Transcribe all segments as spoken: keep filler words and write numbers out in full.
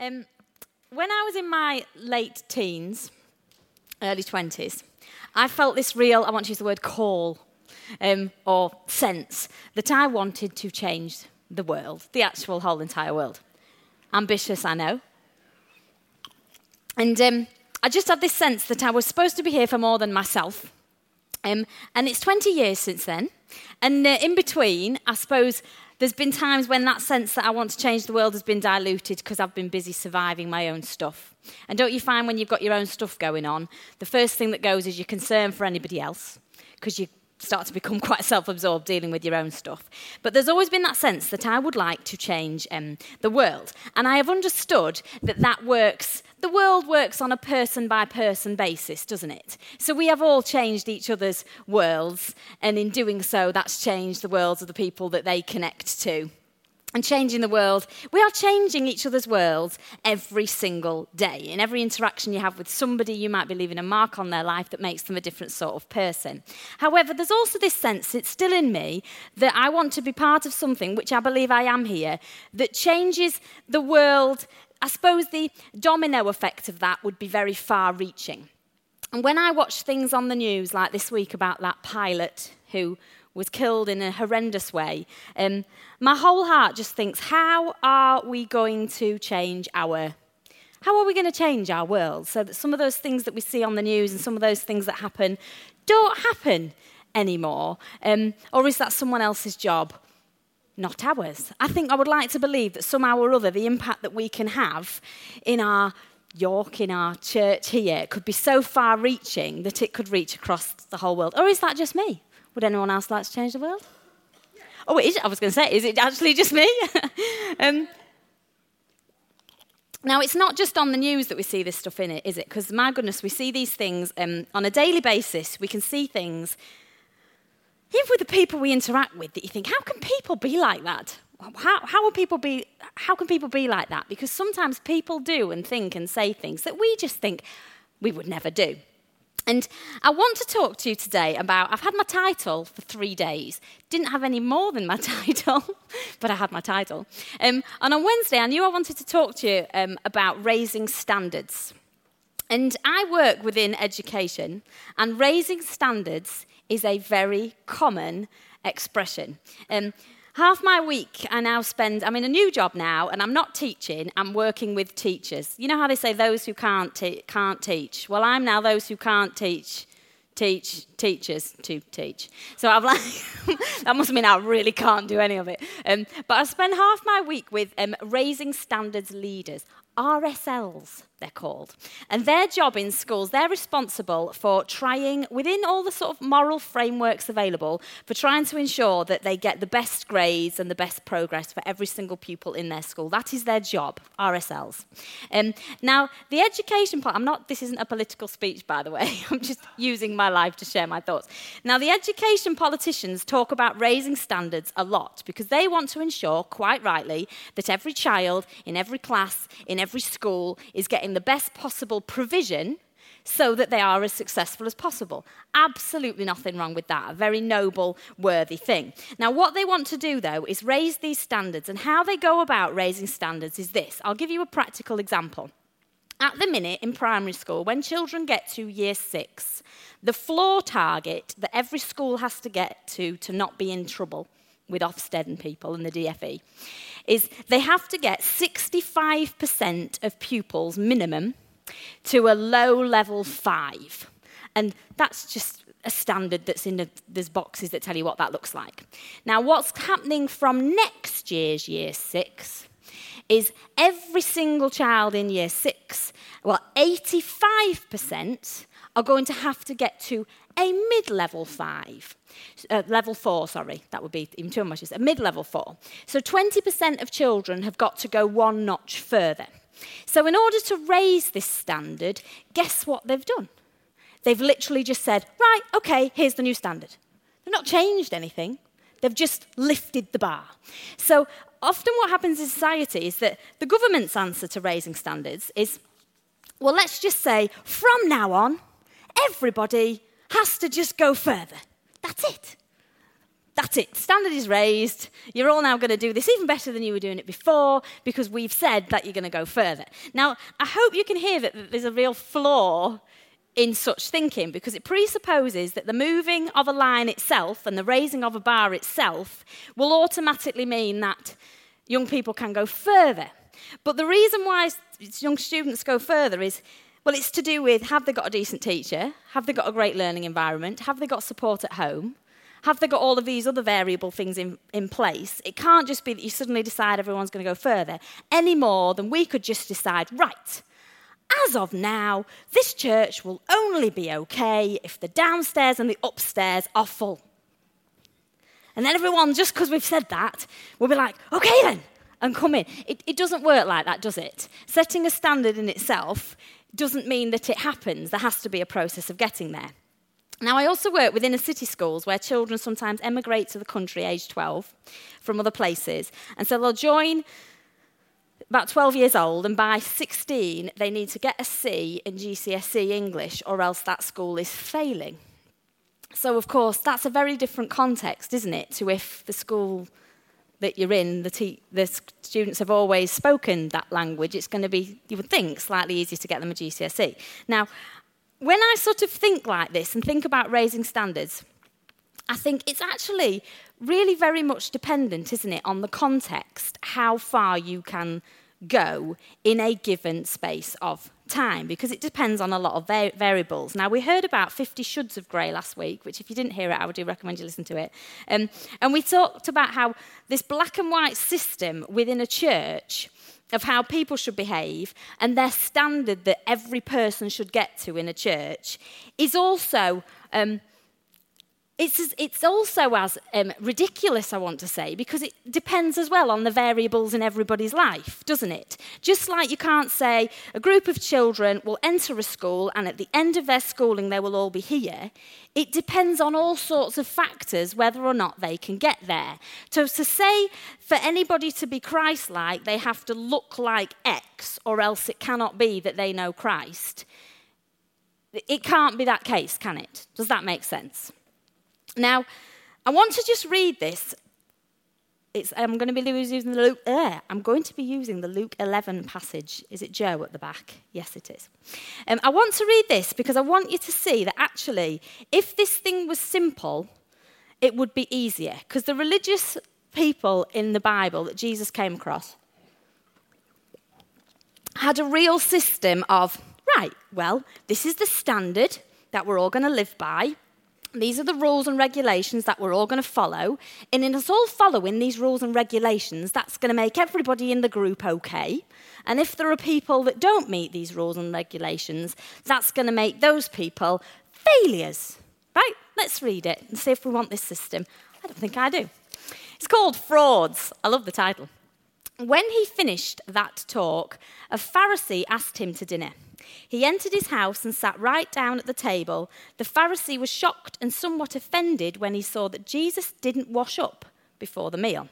Um, when I was in my late teens, early twenties, I felt this real, I want to use the word call, um, or sense, that I wanted to change the world, the actual whole entire world. Ambitious, I know. And um, I just had this sense that I was supposed to be here for more than myself. Um, and it's twenty years since then. And uh, in between, I suppose, there's been times when that sense that I want to change the world has been diluted because I've been busy surviving my own stuff. And don't you find when you've got your own stuff going on, the first thing that goes is your concern for anybody else, because you start to become quite self-absorbed dealing with your own stuff. But there's always been that sense that I would like to change um, the world. And I have understood that that works, the world works on a person-by-person basis, doesn't it? So we have all changed each other's worlds, and in doing so, that's changed the worlds of the people that they connect to. And changing the world, we are changing each other's worlds every single day. In every interaction you have with somebody, you might be leaving a mark on their life that makes them a different sort of person. However, there's also this sense, it's still in me, that I want to be part of something, which I believe I am here, that changes the world. I suppose the domino effect of that would be very far-reaching. And when I watch things on the news, like this week about that pilot who was killed in a horrendous way, um, my whole heart just thinks, how are we going to change our, how are we going to change our world so that some of those things that we see on the news and some of those things that happen don't happen anymore? Um, or is that someone else's job, not ours? I think I would like to believe that somehow or other the impact that we can have in our York, in our church here, could be so far-reaching that it could reach across the whole world. Or is that just me? Would anyone else like to change the world? Yeah. Oh, it is, I was going to say, is it actually just me? um, now, it's not just on the news that we see this stuff in it, is it? Because, my goodness, we see these things um, on a daily basis. We can see things, even with the people we interact with, that you think, how can people be like that? How, how will people be? How can people be like that? Because sometimes people do and think and say things that we just think we would never do. And I want to talk to you today about, I've had my title for three days. Didn't have any more than my title, but I had my title. Um, and on Wednesday, I knew I wanted to talk to you um, about raising standards. And I work within education, and raising standards is a very common expression. Um, Half my week I now spend, I'm in a new job now, and I'm not teaching, I'm working with teachers. You know how they say those who can't, te- can't teach? Well, I'm now those who can't teach, teach, teachers to teach. So I'm like, that must mean I really can't do any of it. Um, but I spend half my week with um, raising standards leaders. R S Ls, they're called. And their job in schools, they're responsible for trying, within all the sort of moral frameworks available, for trying to ensure that they get the best grades and the best progress for every single pupil in their school. That is their job, R S Ls. Um, now, the education part, I'm not, this isn't a political speech, by the way. I'm just using my life to share my thoughts. Now, the education politicians talk about raising standards a lot because they want to ensure, quite rightly, that every child in every class, in every Every school is getting the best possible provision so that they are as successful as possible. Absolutely nothing wrong with that. A very noble, worthy thing. Now, what they want to do, though, is raise these standards. And how they go about raising standards is this. I'll give you a practical example. At the minute, in primary school, when children get to year six, the floor target that every school has to get to to not be in trouble with Ofsted and people and the D F E, is they have to get sixty-five percent of pupils minimum to a low level five. And that's just a standard that's in the, there's boxes that tell you what that looks like. Now, what's happening from next year's year six is every single child in year six, well, eighty-five percent are going to have to get to a mid-level five, uh, level four, sorry, that would be even too much, a mid-level four. So twenty percent of children have got to go one notch further. So in order to raise this standard, guess what they've done? They've literally just said, right, okay, here's the new standard. They've not changed anything. They've just lifted the bar. So often what happens in society is that the government's answer to raising standards is, well, let's just say, from now on, everybody has to just go further. That's it. That's it. Standard is raised. You're all now going to do this even better than you were doing it before because we've said that you're going to go further. Now, I hope you can hear that there's a real flaw in such thinking, because it presupposes that the moving of a line itself and the raising of a bar itself will automatically mean that young people can go further. But the reason why young students go further is, well, it's to do with, have they got a decent teacher? Have they got a great learning environment? Have they got support at home? Have they got all of these other variable things in, in place? It can't just be that you suddenly decide everyone's going to go further, any more than we could just decide, right, as of now, this church will only be okay if the downstairs and the upstairs are full. And then everyone, just because we've said that, will be like, okay then, and come in. It, it doesn't work like that, does it? Setting a standard in itself doesn't mean that it happens. There has to be a process of getting there. Now, I also work with inner city schools where children sometimes emigrate to the country, age twelve, from other places. And so they'll join about twelve years old, and by sixteen, they need to get a C in G C S E English, or else that school is failing. So, of course, that's a very different context, isn't it, to if the school that you're in, the, te- the students have always spoken that language. It's going to be, you would think, slightly easier to get them a G C S E. Now, when I sort of think like this and think about raising standards, I think it's actually really very much dependent, isn't it, on the context, how far you can go in a given space of time, because it depends on a lot of va- variables. Now, we heard about fifty shoulds of Grey last week, which if you didn't hear it, I would do recommend you listen to it. Um, and we talked about how this black and white system within a church of how people should behave and their standard that every person should get to in a church is also, um, it's, as, it's also as um, ridiculous, I want to say, because it depends as well on the variables in everybody's life, doesn't it? Just like you can't say a group of children will enter a school and at the end of their schooling they will all be here. It depends on all sorts of factors whether or not they can get there. So to say for anybody to be Christ-like, they have to look like X, or else it cannot be that they know Christ. It can't be that case, can it? Does that make sense? Now, I want to just read this. It's, I'm going to be using the Luke. Uh, I'm going to be using the Luke eleven passage. Is it Joe at the back? Yes, it is. Um, I want to read this because I want you to see that actually, if this thing was simple, it would be easier. Because the religious people in the Bible that Jesus came across had a real system of, right, well, this is the standard that we're all going to live by. These are the rules and regulations that we're all going to follow. And in us all following these rules and regulations, that's going to make everybody in the group okay. And if there are people that don't meet these rules and regulations, that's going to make those people failures. Right? Let's read it and see if we want this system. I don't think I do. It's called Frauds. I love the title. When he finished that talk, a Pharisee asked him to dinner. He entered his house and sat right down at the table. The Pharisee was shocked and somewhat offended when he saw that Jesus didn't wash up before the meal.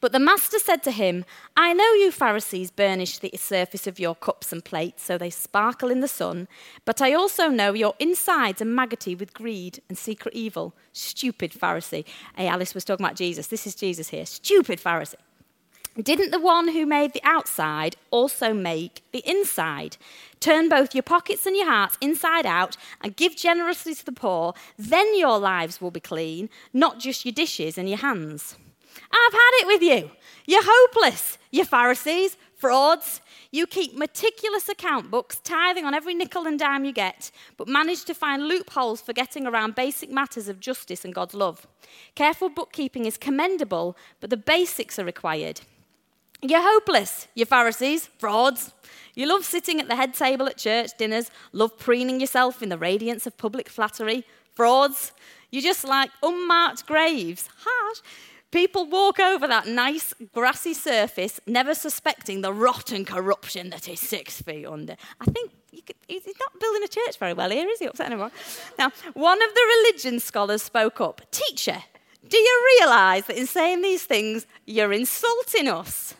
But the master said to him, I know you Pharisees burnish the surface of your cups and plates so they sparkle in the sun, but I also know your insides are maggoty with greed and secret evil. Stupid Pharisee. Hey, Alice was talking about Jesus. This is Jesus here. Stupid Pharisee. Didn't the one who made the outside also make the inside? Turn both your pockets and your hearts inside out and give generously to the poor. Then your lives will be clean, not just your dishes and your hands. I've had it with you. You're hopeless, you Pharisees, frauds. You keep meticulous account books, tithing on every nickel and dime you get, but manage to find loopholes for getting around basic matters of justice and God's love. Careful bookkeeping is commendable, but the basics are required. You're hopeless, you Pharisees, frauds. You love sitting at the head table at church dinners, love preening yourself in the radiance of public flattery, frauds. You just like unmarked graves, harsh. People walk over that nice grassy surface, never suspecting the rotten corruption that is six feet under. I think you could, he's not building a church very well here, is he? Upset anyone? Now, one of the religion scholars spoke up. Teacher, do you realise that in saying these things, you're insulting us?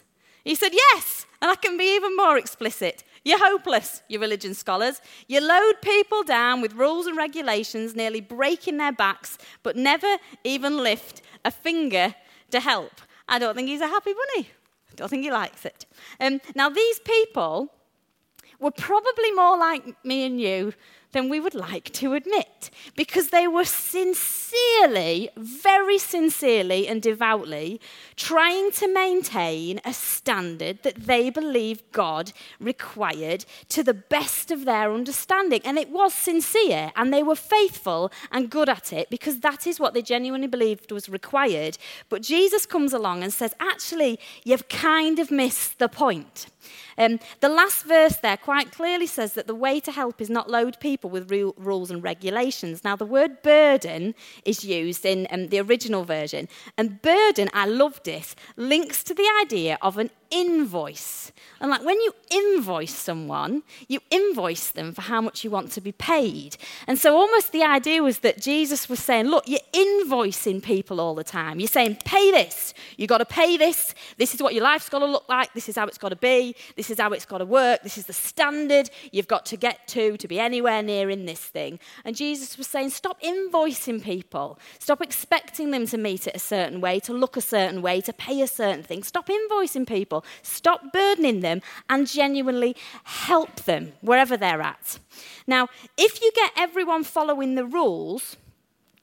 He said, yes, and I can be even more explicit. You're hopeless, you religion scholars. You load people down with rules and regulations, nearly breaking their backs, but never even lift a finger to help. I don't think he's a happy bunny. I don't think he likes it. Um, now, these people were probably more like me and you than we would like to admit, because they were sincerely, very sincerely and devoutly trying to maintain a standard that they believed God required to the best of their understanding. And it was sincere, and they were faithful and good at it, because that is what they genuinely believed was required. But Jesus comes along and says, actually, you've kind of missed the point. Um, the last verse there quite clearly says that the way to help is not load people with real rules and regulations. Now, the word burden is used in um, the original version. And burden, I love this, links to the idea of an invoice. And like when you invoice someone, you invoice them for how much you want to be paid. And so almost the idea was that Jesus was saying, look, you're invoicing people all the time. You're saying, pay this. You've got to pay this. This is what your life's got to look like. This is how it's got to be. This is how it's got to work. This is the standard you've got to get to to be anywhere near in this thing. And Jesus was saying, stop invoicing people. Stop expecting them to meet it a certain way, to look a certain way, to pay a certain thing. Stop invoicing people. Stop burdening them and genuinely help them wherever they're at. Now, if you get everyone following the rules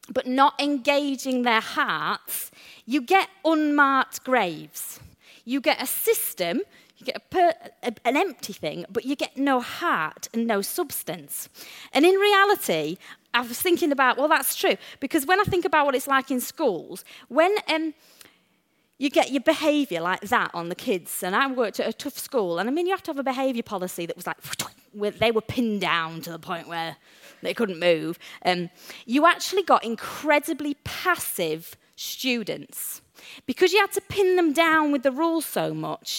but not engaging their hearts, you get unmarked graves. You get a system, you get a per, a, an empty thing, but you get no heart and no substance. And in reality, I was thinking about, well, that's true, because when I think about what it's like in schools, when... Um, You get your behaviour like that on the kids. And I worked at a tough school. And I mean, you have to have a behaviour policy that was like, they were pinned down to the point where they couldn't move. Um, you actually got incredibly passive students. Because you had to pin them down with the rules so much,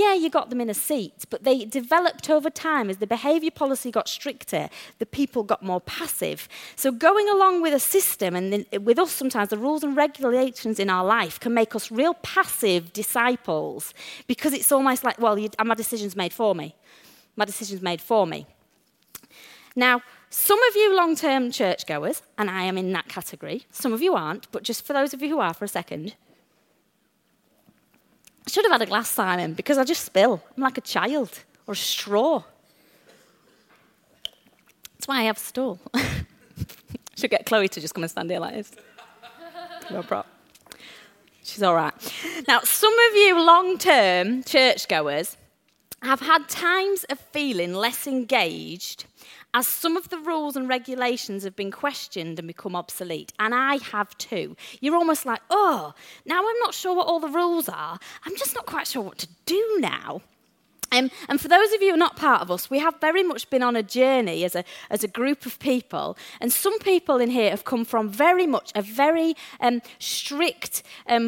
yeah, you got them in a seat, but they developed over time. As the behaviour policy got stricter, the people got more passive. So going along with a system, and with us sometimes, the rules and regulations in our life can make us real passive disciples, because it's almost like, well, you, my decision's made for me. My decision's made for me. Now, some of you long-term churchgoers, and I am in that category, some of you aren't, but just for those of you who are for a second... I should have had a glass, Simon, because I just spill. I'm like a child or a straw. That's why I have a stool. Should get Chloe to just come and stand here like this. No problem. She's all right. Now, some of you long-term churchgoers have had times of feeling less engaged as some of the rules and regulations have been questioned and become obsolete, and I have too. You're almost like, oh, now I'm not sure what all the rules are. I'm just not quite sure what to do now. Um, and for those of you who are not part of us, we have very much been on a journey as a as a group of people. And some people in here have come from very much a very um, strict um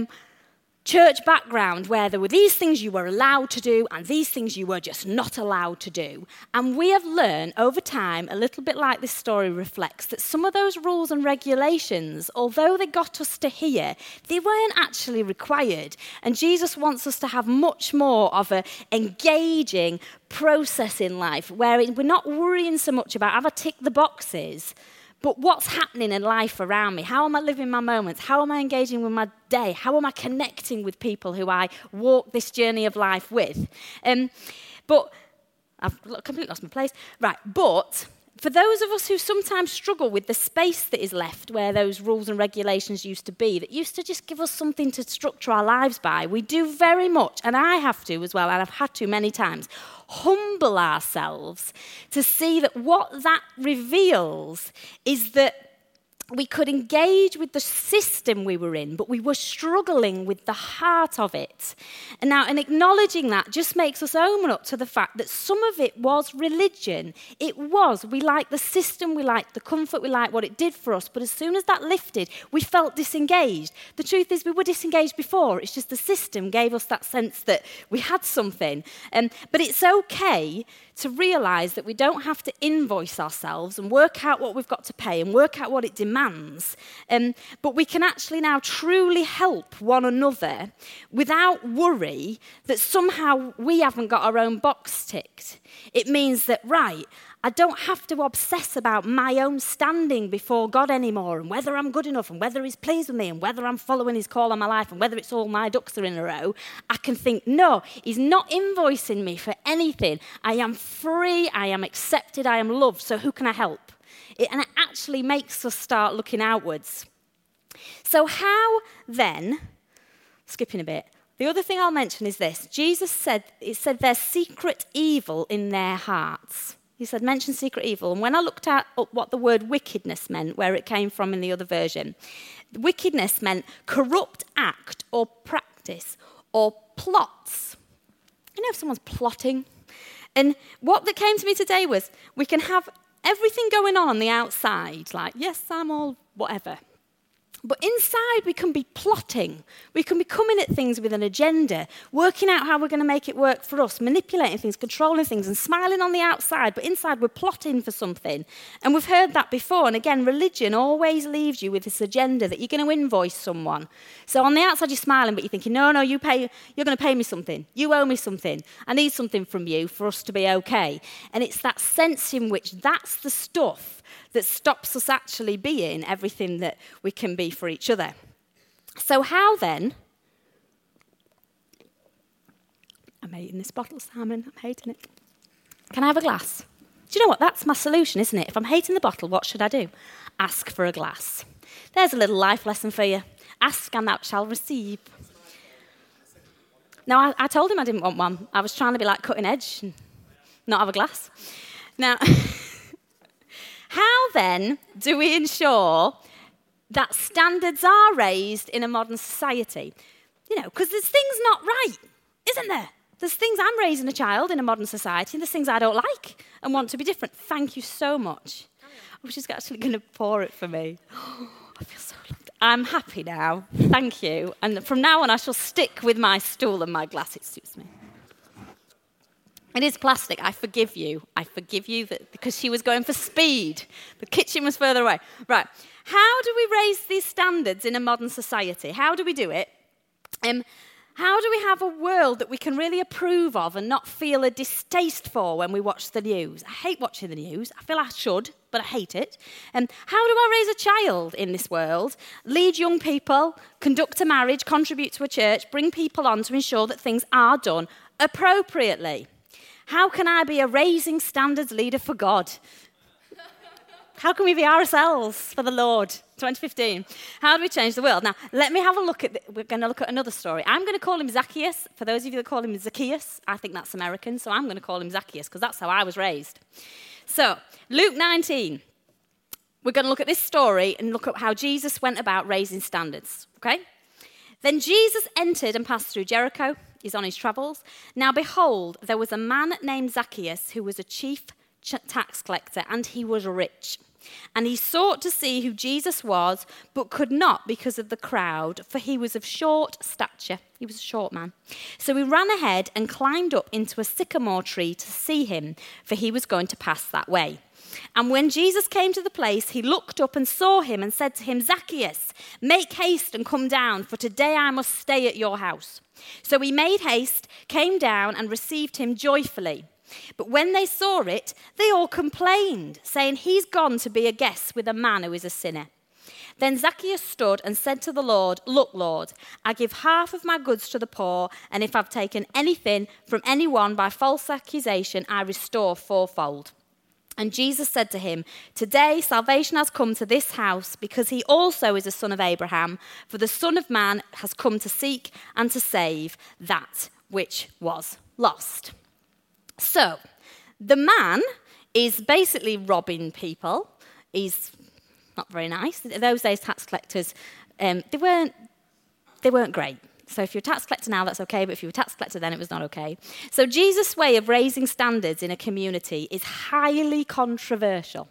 church background, where there were these things you were allowed to do and these things you were just not allowed to do. And we have learned over time, a little bit like this story reflects, that some of those rules and regulations, although they got us to here, they weren't actually required. And Jesus wants us to have much more of an engaging process in life, where we're not worrying so much about have I ticked the boxes, but what's happening in life around me? How am I living my moments? How am I engaging with my day? How am I connecting with people who I walk this journey of life with? Um, but I've completely lost my place. Right, but for those of us who sometimes struggle with the space that is left where those rules and regulations used to be, that used to just give us something to structure our lives by, we do very much, and I have to as well, and I've had to many times, humble ourselves to see that what that reveals is that we could engage with the system we were in, but we were struggling with the heart of it. And now, in acknowledging that, just makes us own up to the fact that some of it was religion. It was. We liked the system, we liked the comfort, we liked what it did for us. But as soon as that lifted, we felt disengaged. The truth is, we were disengaged before. It's just the system gave us that sense that we had something. Um, but it's okay to realise that we don't have to invoice ourselves and work out what we've got to pay and work out what it demands, um, but we can actually now truly help one another without worry that somehow we haven't got our own box ticked. It means that, right, I don't have to obsess about my own standing before God anymore and whether I'm good enough and whether he's pleased with me and whether I'm following his call on my life and whether it's all my ducks are in a row. I can think, no, he's not invoicing me for anything. I am free, I am accepted, I am loved, so who can I help? It, and it actually makes us start looking outwards. So how then, skipping a bit, the other thing I'll mention is this. Jesus said, it said there's secret evil in their hearts. He said, mention secret evil. And when I looked at up what the word wickedness meant, where it came from in the other version, wickedness meant corrupt act or practice or plots. You know if someone's plotting? And what that came to me today was, we can have everything going on on the outside, like, yes, I'm all whatever. But inside, we can be plotting. We can be coming at things with an agenda, working out how we're going to make it work for us, manipulating things, controlling things, and smiling on the outside. But inside, we're plotting for something. And we've heard that before. And again, religion always leaves you with this agenda that you're going to invoice someone. So on the outside, you're smiling, but you're thinking, no, no, you pay, you're going to pay me something. You owe me something. I need something from you for us to be okay. And it's that sense in which that's the stuff that stops us actually being everything that we can be for each other. So how then? I'm eating this bottle of salmon. I'm hating it. Can I have a glass? Do you know what? That's my solution, isn't it? If I'm hating the bottle, what should I do? Ask for a glass. There's a little life lesson for you. Ask and thou shalt receive. Now, I, I told him I didn't want one. I was trying to be like cutting edge and not have a glass. Now, how then do we ensure that standards are raised in a modern society? You know, because there's things not right, isn't there? There's things, I'm raising a child in a modern society, and there's things I don't like and want to be different. Thank you so much. Oh, she's actually going to pour it for me. Oh, I feel so loved. I'm happy now. Thank you. And from now on, I shall stick with my stool and my glass. It suits me. It is plastic. I forgive you. I forgive you that because she was going for speed. The kitchen was further away. Right. How do we raise these standards in a modern society? How do we do it? Um, how do we have a world that we can really approve of and not feel a distaste for when we watch the news? I hate watching the news. I feel I should, but I hate it. Um, how do I raise a child in this world? Lead young people, conduct a marriage, contribute to a church, bring people on to ensure that things are done appropriately. How can I be a raising standards leader for God? How can we be ourselves for the Lord? twenty fifteen. How do we change the world? Now, let me have a look at, the, we're going to look at another story. I'm going to call him Zacchaeus. For those of you that call him Zacchaeus, I think that's American, so I'm going to call him Zacchaeus because that's how I was raised. So, Luke nineteen. We're going to look at this story and look at how Jesus went about raising standards, okay? Then Jesus entered and passed through Jericho. He's on his travels. Now, behold, there was a man named Zacchaeus who was a chief ch- tax collector, and he was rich. And he sought to see who Jesus was, but could not because of the crowd, for he was of short stature. He was a short man. So he ran ahead and climbed up into a sycamore tree to see him, for he was going to pass that way. And when Jesus came to the place, he looked up and saw him and said to him, Zacchaeus, make haste and come down, for today I must stay at your house. So he made haste, came down, and received him joyfully. But when they saw it, they all complained, saying, he's gone to be a guest with a man who is a sinner. Then Zacchaeus stood and said to the Lord, look, Lord, I give half of my goods to the poor, and if I've taken anything from anyone by false accusation, I restore fourfold. And Jesus said to him, today salvation has come to this house, because he also is a son of Abraham, for the Son of Man has come to seek and to save that which was lost. So, the man is basically robbing people. He's not very nice. In those days, tax collectors, um, they weren't, they weren't great. So if you're a tax collector now, that's okay, but if you were a tax collector then, it was not okay. So Jesus' way of raising standards in a community is highly controversial.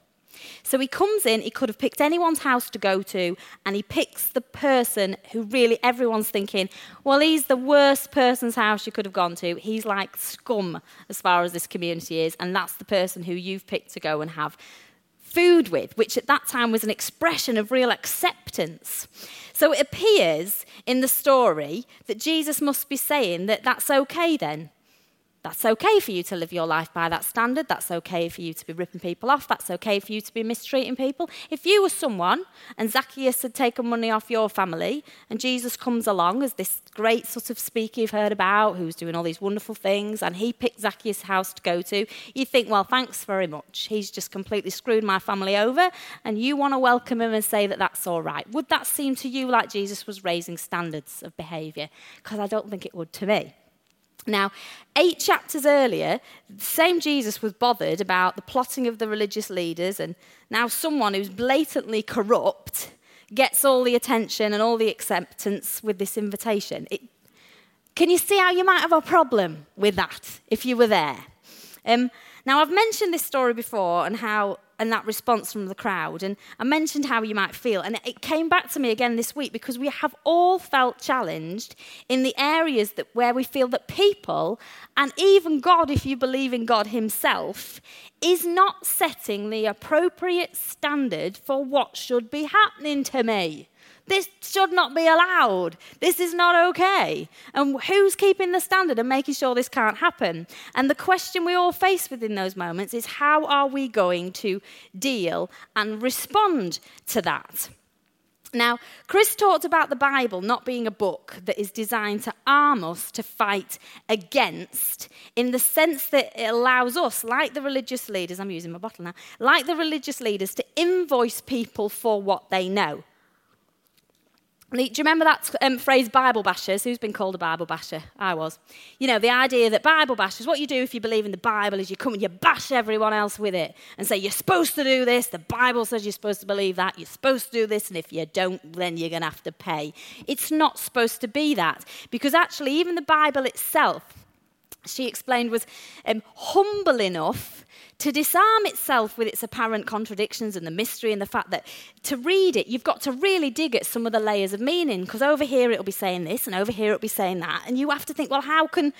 So he comes in, he could have picked anyone's house to go to, and he picks the person who really everyone's thinking, well, he's the worst person's house you could have gone to. He's like scum as far as this community is, and that's the person who you've picked to go and have food with, which at that time was an expression of real acceptance. So it appears in the story that Jesus must be saying that that's okay then. That's okay for you to live your life by that standard. That's okay for you to be ripping people off. That's okay for you to be mistreating people. If you were someone and Zacchaeus had taken money off your family and Jesus comes along as this great sort of speaker you've heard about who's doing all these wonderful things and he picked Zacchaeus' house to go to, you think, well, thanks very much. He's just completely screwed my family over and you want to welcome him and say that that's all right. Would that seem to you like Jesus was raising standards of behaviour? Because I don't think it would to me. Now, eight chapters earlier, the same Jesus was bothered about the plotting of the religious leaders, and now someone who's blatantly corrupt gets all the attention and all the acceptance with this invitation. It, can you see how you might have a problem with that if you were there? Um, now, I've mentioned this story before and how and that response from the crowd, and I mentioned how you might feel, and it came back to me again this week because we have all felt challenged in the areas that where we feel that people, and even God, if you believe in God himself, is not setting the appropriate standard for what should be happening to me. This should not be allowed. This is not okay. And who's keeping the standard and making sure this can't happen? And the question we all face within those moments is how are we going to deal and respond to that? Now, Chris talked about the Bible not being a book that is designed to arm us to fight against, in the sense that it allows us, like the religious leaders, I'm using my bottle now, like the religious leaders to invoice people for what they know. Do you remember that um, phrase, Bible bashers? Who's been called a Bible basher? I was. You know, the idea that Bible bashers, what you do if you believe in the Bible is you come and you bash everyone else with it and say, you're supposed to do this, the Bible says you're supposed to believe that, you're supposed to do this, and if you don't, then you're going to have to pay. It's not supposed to be that, because actually even the Bible itself, she explained, was um, humble enough to disarm itself with its apparent contradictions and the mystery and the fact that to read it, you've got to really dig at some of the layers of meaning, because over here it'll be saying this and over here it'll be saying that. And you have to think, well, how can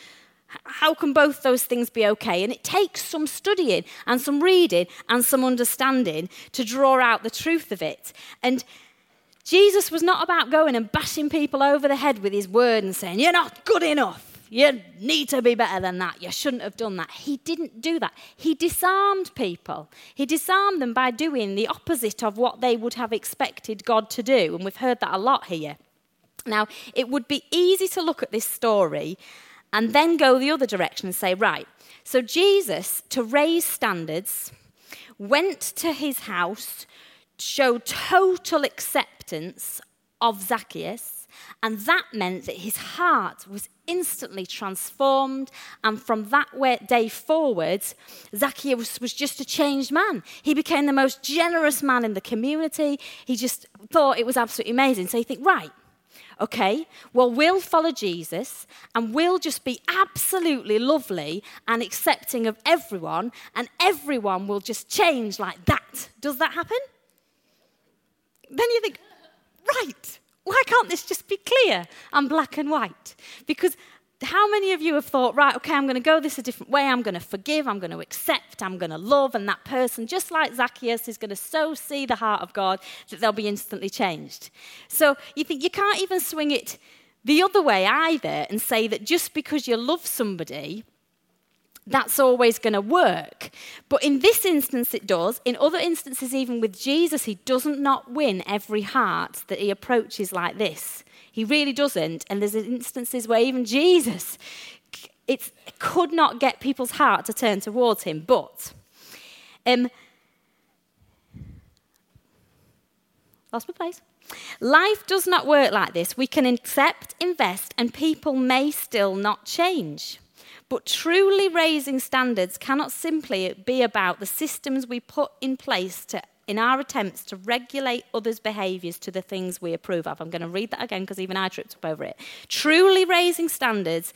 how can both those things be okay? And it takes some studying and some reading and some understanding to draw out the truth of it. And Jesus was not about going and bashing people over the head with his word and saying, you're not good enough. You need to be better than that. You shouldn't have done that. He didn't do that. He disarmed people. He disarmed them by doing the opposite of what they would have expected God to do. And we've heard that a lot here. Now, it would be easy to look at this story and then go the other direction and say, right, so Jesus, to raise standards, went to his house, showed total acceptance of Zacchaeus, and that meant that his heart was instantly transformed. And from that day forwards, Zacchaeus was just a changed man. He became the most generous man in the community. He just thought it was absolutely amazing. So you think, right, okay, well, we'll follow Jesus and we'll just be absolutely lovely and accepting of everyone, and everyone will just change like that. Does that happen? Then you think, right, why can't this just be clear and black and white? Because how many of you have thought, right, okay, I'm going to go this a different way. I'm going to forgive, I'm going to accept, I'm going to love. And that person, just like Zacchaeus, is going to so see the heart of God that they'll be instantly changed. So you think you can't even swing it the other way either and say that just because you love somebody, that's always going to work. But in this instance, it does. In other instances, even with Jesus, he doesn't not win every heart that he approaches like this. He really doesn't. And there's instances where even Jesus it could not get people's heart to turn towards him. But um, lost my place. Life does not work like this. We can accept, invest, and people may still not change. But truly raising standards cannot simply be about the systems we put in place to, in our attempts to regulate others' behaviours to the things we approve of. I'm going to read that again because even I tripped up over it. Truly raising standards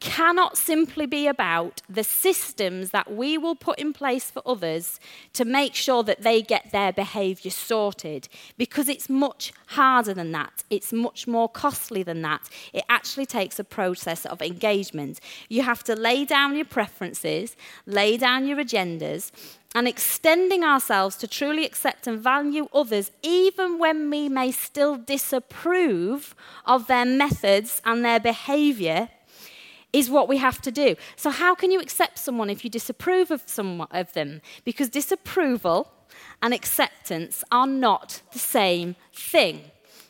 cannot simply be about the systems that we will put in place for others to make sure that they get their behaviour sorted, because it's much harder than that. It's much more costly than that. It actually takes a process of engagement. You have to lay down your preferences, lay down your agendas, and extending ourselves to truly accept and value others, even when we may still disapprove of their methods and their behaviour, is what we have to do. So how can you accept someone if you disapprove of someone, of them? Because disapproval and acceptance are not the same thing.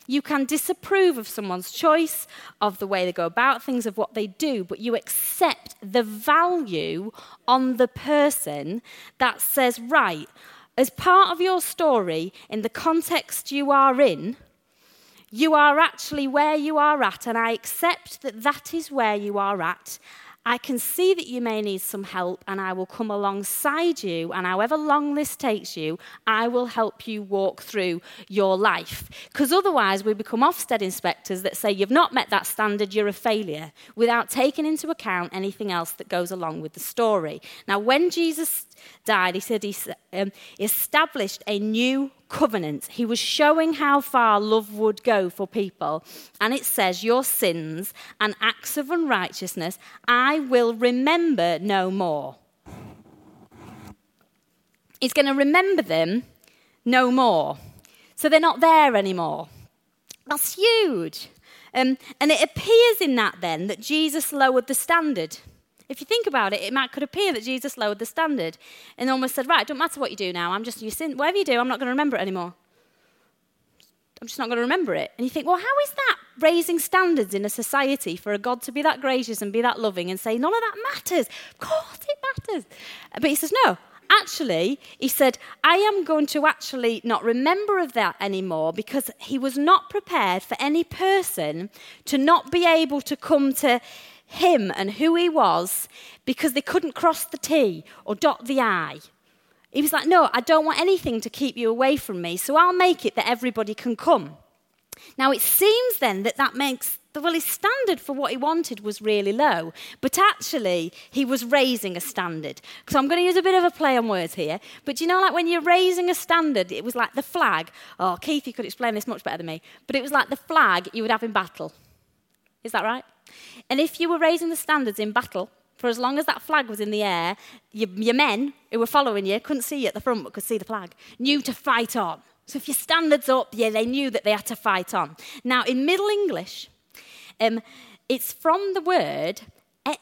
You can disapprove of someone's choice, of the way they go about things, of what they do, but you accept the value on the person that says, right, as part of your story, in the context you are in, you are actually where you are at, and I accept that that is where you are at. I can see that you may need some help, and I will come alongside you, and however long this takes you, I will help you walk through your life. Because otherwise, we become Ofsted inspectors that say, you've not met that standard, you're a failure, without taking into account anything else that goes along with the story. Now, when Jesus died, he said he um, established a new covenant. He was showing how far love would go for people. And it says, your sins and acts of unrighteousness I will remember no more. He's going to remember them no more. So they're not there anymore. That's huge. Um, and it appears in that then that Jesus lowered the standard. If you think about it, it might could appear that Jesus lowered the standard and almost said, right, it don't matter what you do now. I'm just, you sin, whatever you do, I'm not going to remember it anymore. I'm just not going to remember it. And you think, well, how is that raising standards in a society for a God to be that gracious and be that loving and say, none of that matters? Of course it matters. But he says, no. Actually, he said, I am going to actually not remember of that anymore, because he was not prepared for any person to not be able to come to him and who he was because they couldn't cross the T or dot the I. He was like, no, I don't want anything to keep you away from me, so I'll make it that everybody can come. Now, it seems then that that makes, well, his standard for what he wanted was really low, but actually he was raising a standard. So I'm going to use a bit of a play on words here, but you know, like when you're raising a standard, it was like the flag. Oh, Keith, you could explain this much better than me, but it was like the flag you would have in battle. Is that right? And if you were raising the standards in battle, for as long as that flag was in the air, your, your men who were following you couldn't see you at the front but could see the flag, knew to fight on. So if your standard's up, yeah, they knew that they had to fight on. Now, in Middle English, um, it's from the word, e-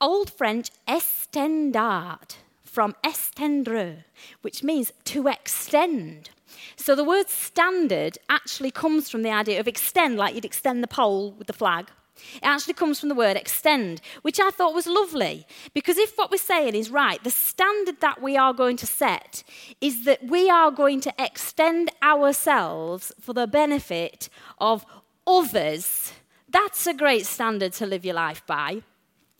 Old French, estendard, from estendre, which means to extend. So the word standard actually comes from the idea of extend, like you'd extend the pole with the flag. It actually comes from the word extend, which I thought was lovely, because if what we're saying is right, the standard that we are going to set is that we are going to extend ourselves for the benefit of others, that's a great standard to live your life by.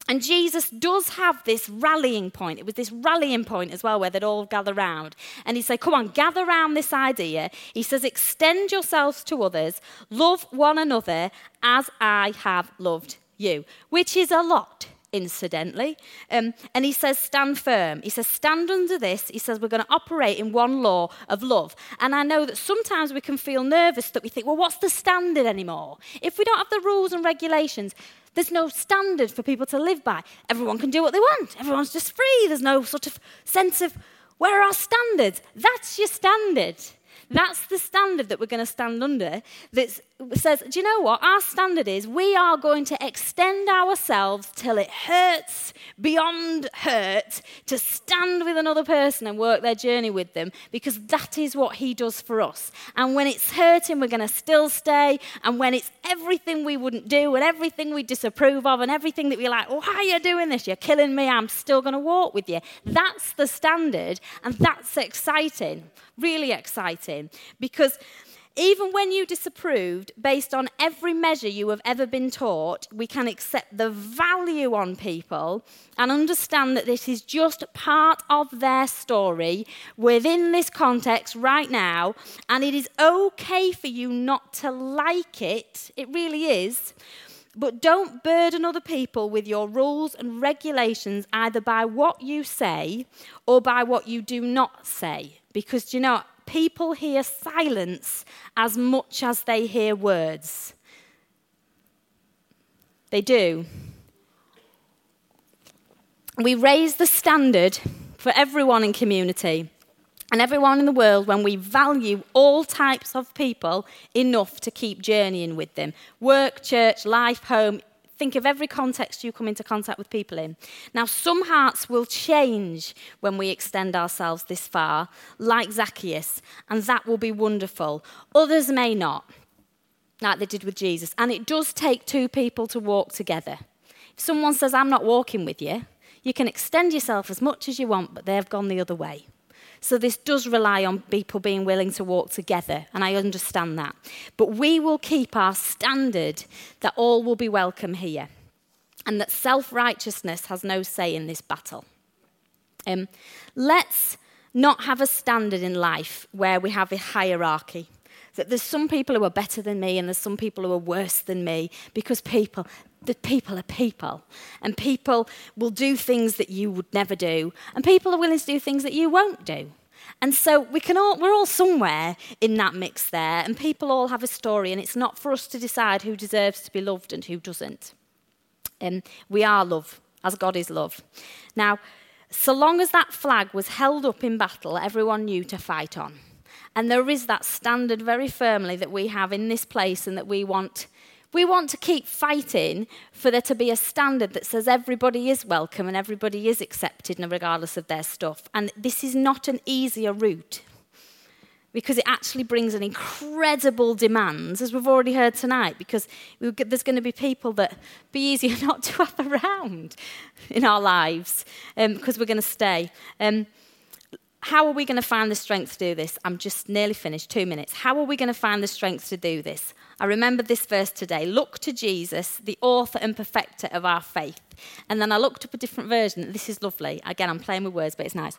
And Jesus does have this rallying point. It was this rallying point as well where they'd all gather round. And he'd say, come on, gather round this idea. He says, extend yourselves to others, love one another as I have loved you, which is a lot, incidentally. Um, and he says, stand firm. He says, stand under this. He says, we're going to operate in one law of love. And I know that sometimes we can feel nervous that we think, well, what's the standard anymore? If we don't have the rules and regulations, there's no standard for people to live by. Everyone can do what they want. Everyone's just free. There's no sort of sense of, where are our standards? That's your standard. That's the standard that we're going to stand under that says, do you know what? Our standard is we are going to extend ourselves till it hurts beyond hurt to stand with another person and work their journey with them, because that is what he does for us. And when it's hurting, we're going to still stay. And when it's everything we wouldn't do and everything we disapprove of and everything that we're like, oh, how are you doing this? You're killing me. I'm still going to walk with you. That's the standard. And that's exciting, really exciting. Because even when you disapproved, based on every measure you have ever been taught, we can accept the value on people and understand that this is just part of their story within this context right now, and it is okay for you not to like it. It really is. But don't burden other people with your rules and regulations either by what you say or by what you do not say. Because, you know, people hear silence as much as they hear words. They do. We raise the standard for everyone in community and everyone in the world when we value all types of people enough to keep journeying with them. Work, church, life, home. Think of every context you come into contact with people in. Now, some hearts will change when we extend ourselves this far, like Zacchaeus, and that will be wonderful. Others may not, like they did with Jesus. And it does take two people to walk together. If someone says, I'm not walking with you, you can extend yourself as much as you want, but they've gone the other way. So this does rely on people being willing to walk together, and I understand that. But we will keep our standard that all will be welcome here, and that self-righteousness has no say in this battle. Um, let's not have a standard in life where we have a hierarchy, that there's some people who are better than me and there's some people who are worse than me, because people... The people are people, and people will do things that you would never do, and people are willing to do things that you won't do. And so we can all, we're all somewhere in that mix there, and people all have a story, and it's not for us to decide who deserves to be loved and who doesn't. Um, we are love, as God is love. Now, so long as that flag was held up in battle, everyone knew to fight on. And there is that standard very firmly that we have in this place and that we want We want to keep fighting for there to be a standard that says everybody is welcome and everybody is accepted regardless of their stuff. And this is not an easier route, because it actually brings an incredible demand, as we've already heard tonight, because we, there's going to be people that be easier not to have around in our lives um, because we're going to stay. Um, how are we going to find the strength to do this? I'm just nearly finished, two minutes. How are we going to find the strength to do this? I remembered this verse today. Look to Jesus, the author and perfecter of our faith. And then I looked up a different version. This is lovely. Again, I'm playing with words, but it's nice.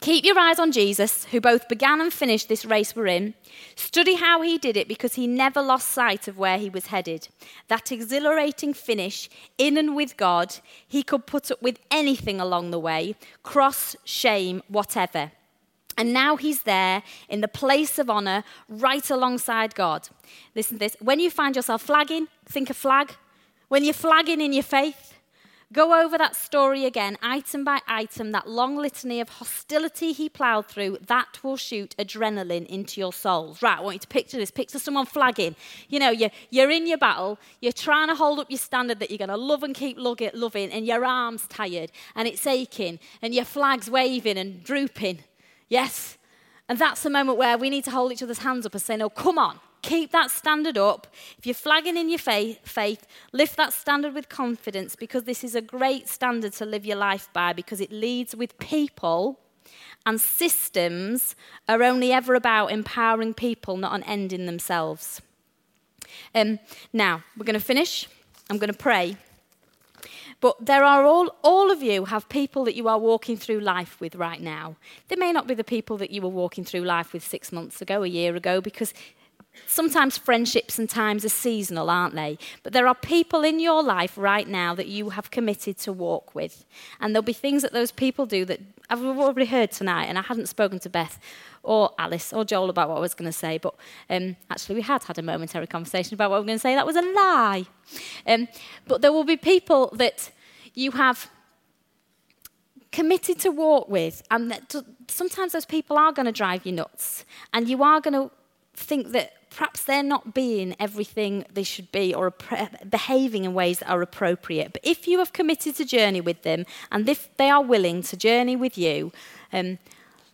Keep your eyes on Jesus, who both began and finished this race we're in. Study how he did it, because he never lost sight of where he was headed. That exhilarating finish, in and with God, he could put up with anything along the way, cross, shame, whatever. And now he's there in the place of honour, right alongside God. Listen to this. When you find yourself flagging, think of flag. When you're flagging in your faith, go over that story again, item by item, that long litany of hostility he ploughed through. That will shoot adrenaline into your souls. Right, I want you to picture this. Picture someone flagging. You know, you're, you're in your battle. You're trying to hold up your standard that you're going to love and keep loving, and your arm's tired, and it's aching, and your flag's waving and drooping. Yes, and that's the moment where we need to hold each other's hands up and say, no, come on, keep that standard up. If you're flagging in your faith, faith, lift that standard with confidence, because this is a great standard to live your life by, because it leads with people, and systems are only ever about empowering people, not an end in themselves. Um, now, we're going to finish. I'm going to pray. But there are all, all of you have people that you are walking through life with right now. They may not be the people that you were walking through life with six months ago, a year ago, because sometimes friendships and times are seasonal, aren't they? But there are people in your life right now that you have committed to walk with. And there'll be things that those people do that I've already heard tonight, and I hadn't spoken to Beth or Alice or Joel about what I was going to say, but um, actually we had had a momentary conversation about what we were going to say. That was a lie. Um, but there will be people that you have committed to walk with, and that t- sometimes those people are going to drive you nuts, and you are going to think that perhaps they're not being everything they should be, or ap- behaving in ways that are appropriate. But if you have committed to journey with them, and if they are willing to journey with you, um,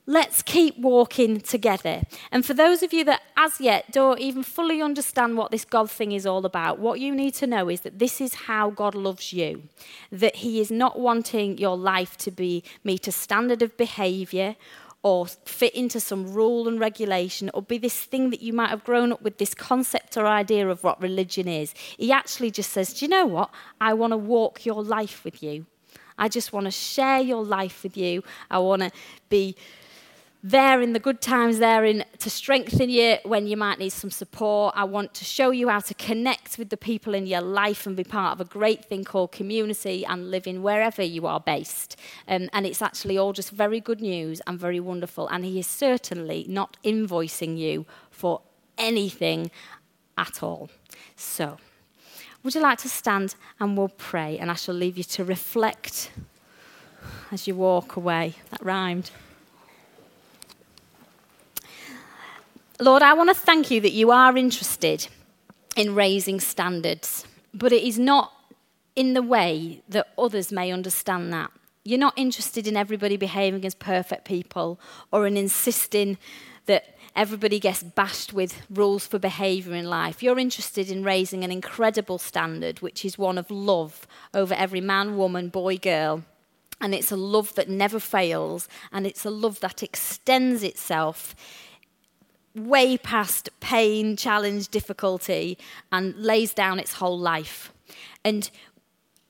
let's keep walking together. And for those of you that as yet don't even fully understand what this God thing is all about, what you need to know is that this is how God loves you, that he is not wanting your life to be meet a standard of behaviour, or fit into some rule and regulation, or be this thing that you might have grown up with, this concept or idea of what religion is. He actually just says, do you know what? I want to walk your life with you. I just want to share your life with you. I want to be there in the good times, there in to strengthen you when you might need some support. I want to show you how to connect with the people in your life and be part of a great thing called community and living wherever you are based. Um, and it's actually all just very good news and very wonderful. And he is certainly not invoicing you for anything at all. So, would you like to stand and we'll pray? And I shall leave you to reflect as you walk away. That rhymed. Lord, I want to thank you that you are interested in raising standards, but it is not in the way that others may understand that. You're not interested in everybody behaving as perfect people or in insisting that everybody gets bashed with rules for behaviour in life. You're interested in raising an incredible standard, which is one of love over every man, woman, boy, girl. And it's a love that never fails, and it's a love that extends itself way past pain, challenge, difficulty, and lays down its whole life. And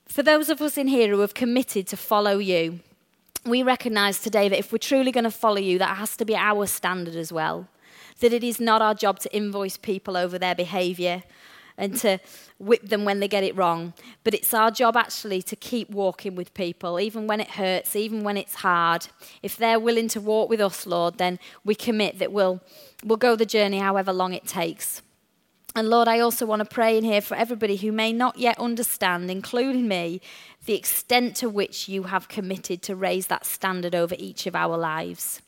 for those of us in here who have committed to follow you, we recognise today that if we're truly going to follow you, that has to be our standard as well. That it is not our job to invoice people over their behaviour and to whip them when they get it wrong. But it's our job actually to keep walking with people, even when it hurts, even when it's hard. If they're willing to walk with us, Lord, then we commit that we'll we'll go the journey however long it takes. And Lord, I also want to pray in here for everybody who may not yet understand, including me, the extent to which you have committed to raise that standard over each of our lives.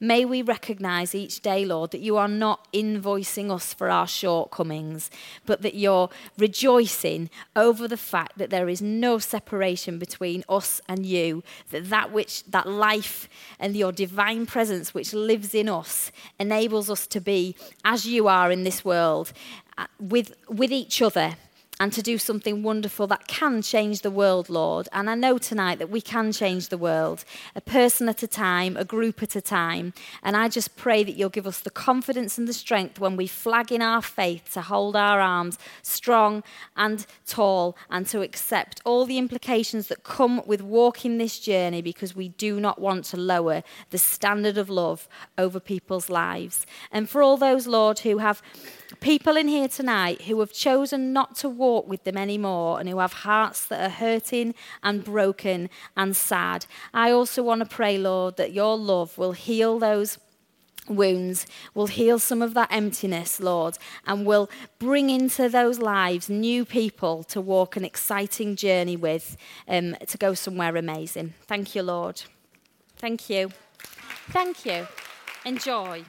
May we recognise each day, Lord, that you are not invoicing us for our shortcomings, but that you're rejoicing over the fact that there is no separation between us and you, that that which that life and your divine presence which lives in us enables us to be as you are in this world, with with each other, and to do something wonderful that can change the world, Lord. And I know tonight that we can change the world, a person at a time, a group at a time. And I just pray that you'll give us the confidence and the strength when we flag in our faith to hold our arms strong and tall and to accept all the implications that come with walking this journey, because we do not want to lower the standard of love over people's lives. And for all those, Lord, who have people in here tonight who have chosen not to walk with them anymore and who have hearts that are hurting and broken and sad, I also want to pray, Lord, that your love will heal those wounds, will heal some of that emptiness, Lord, and will bring into those lives new people to walk an exciting journey with, um, to go somewhere amazing. Thank you, Lord. Thank you. Thank you. Enjoy.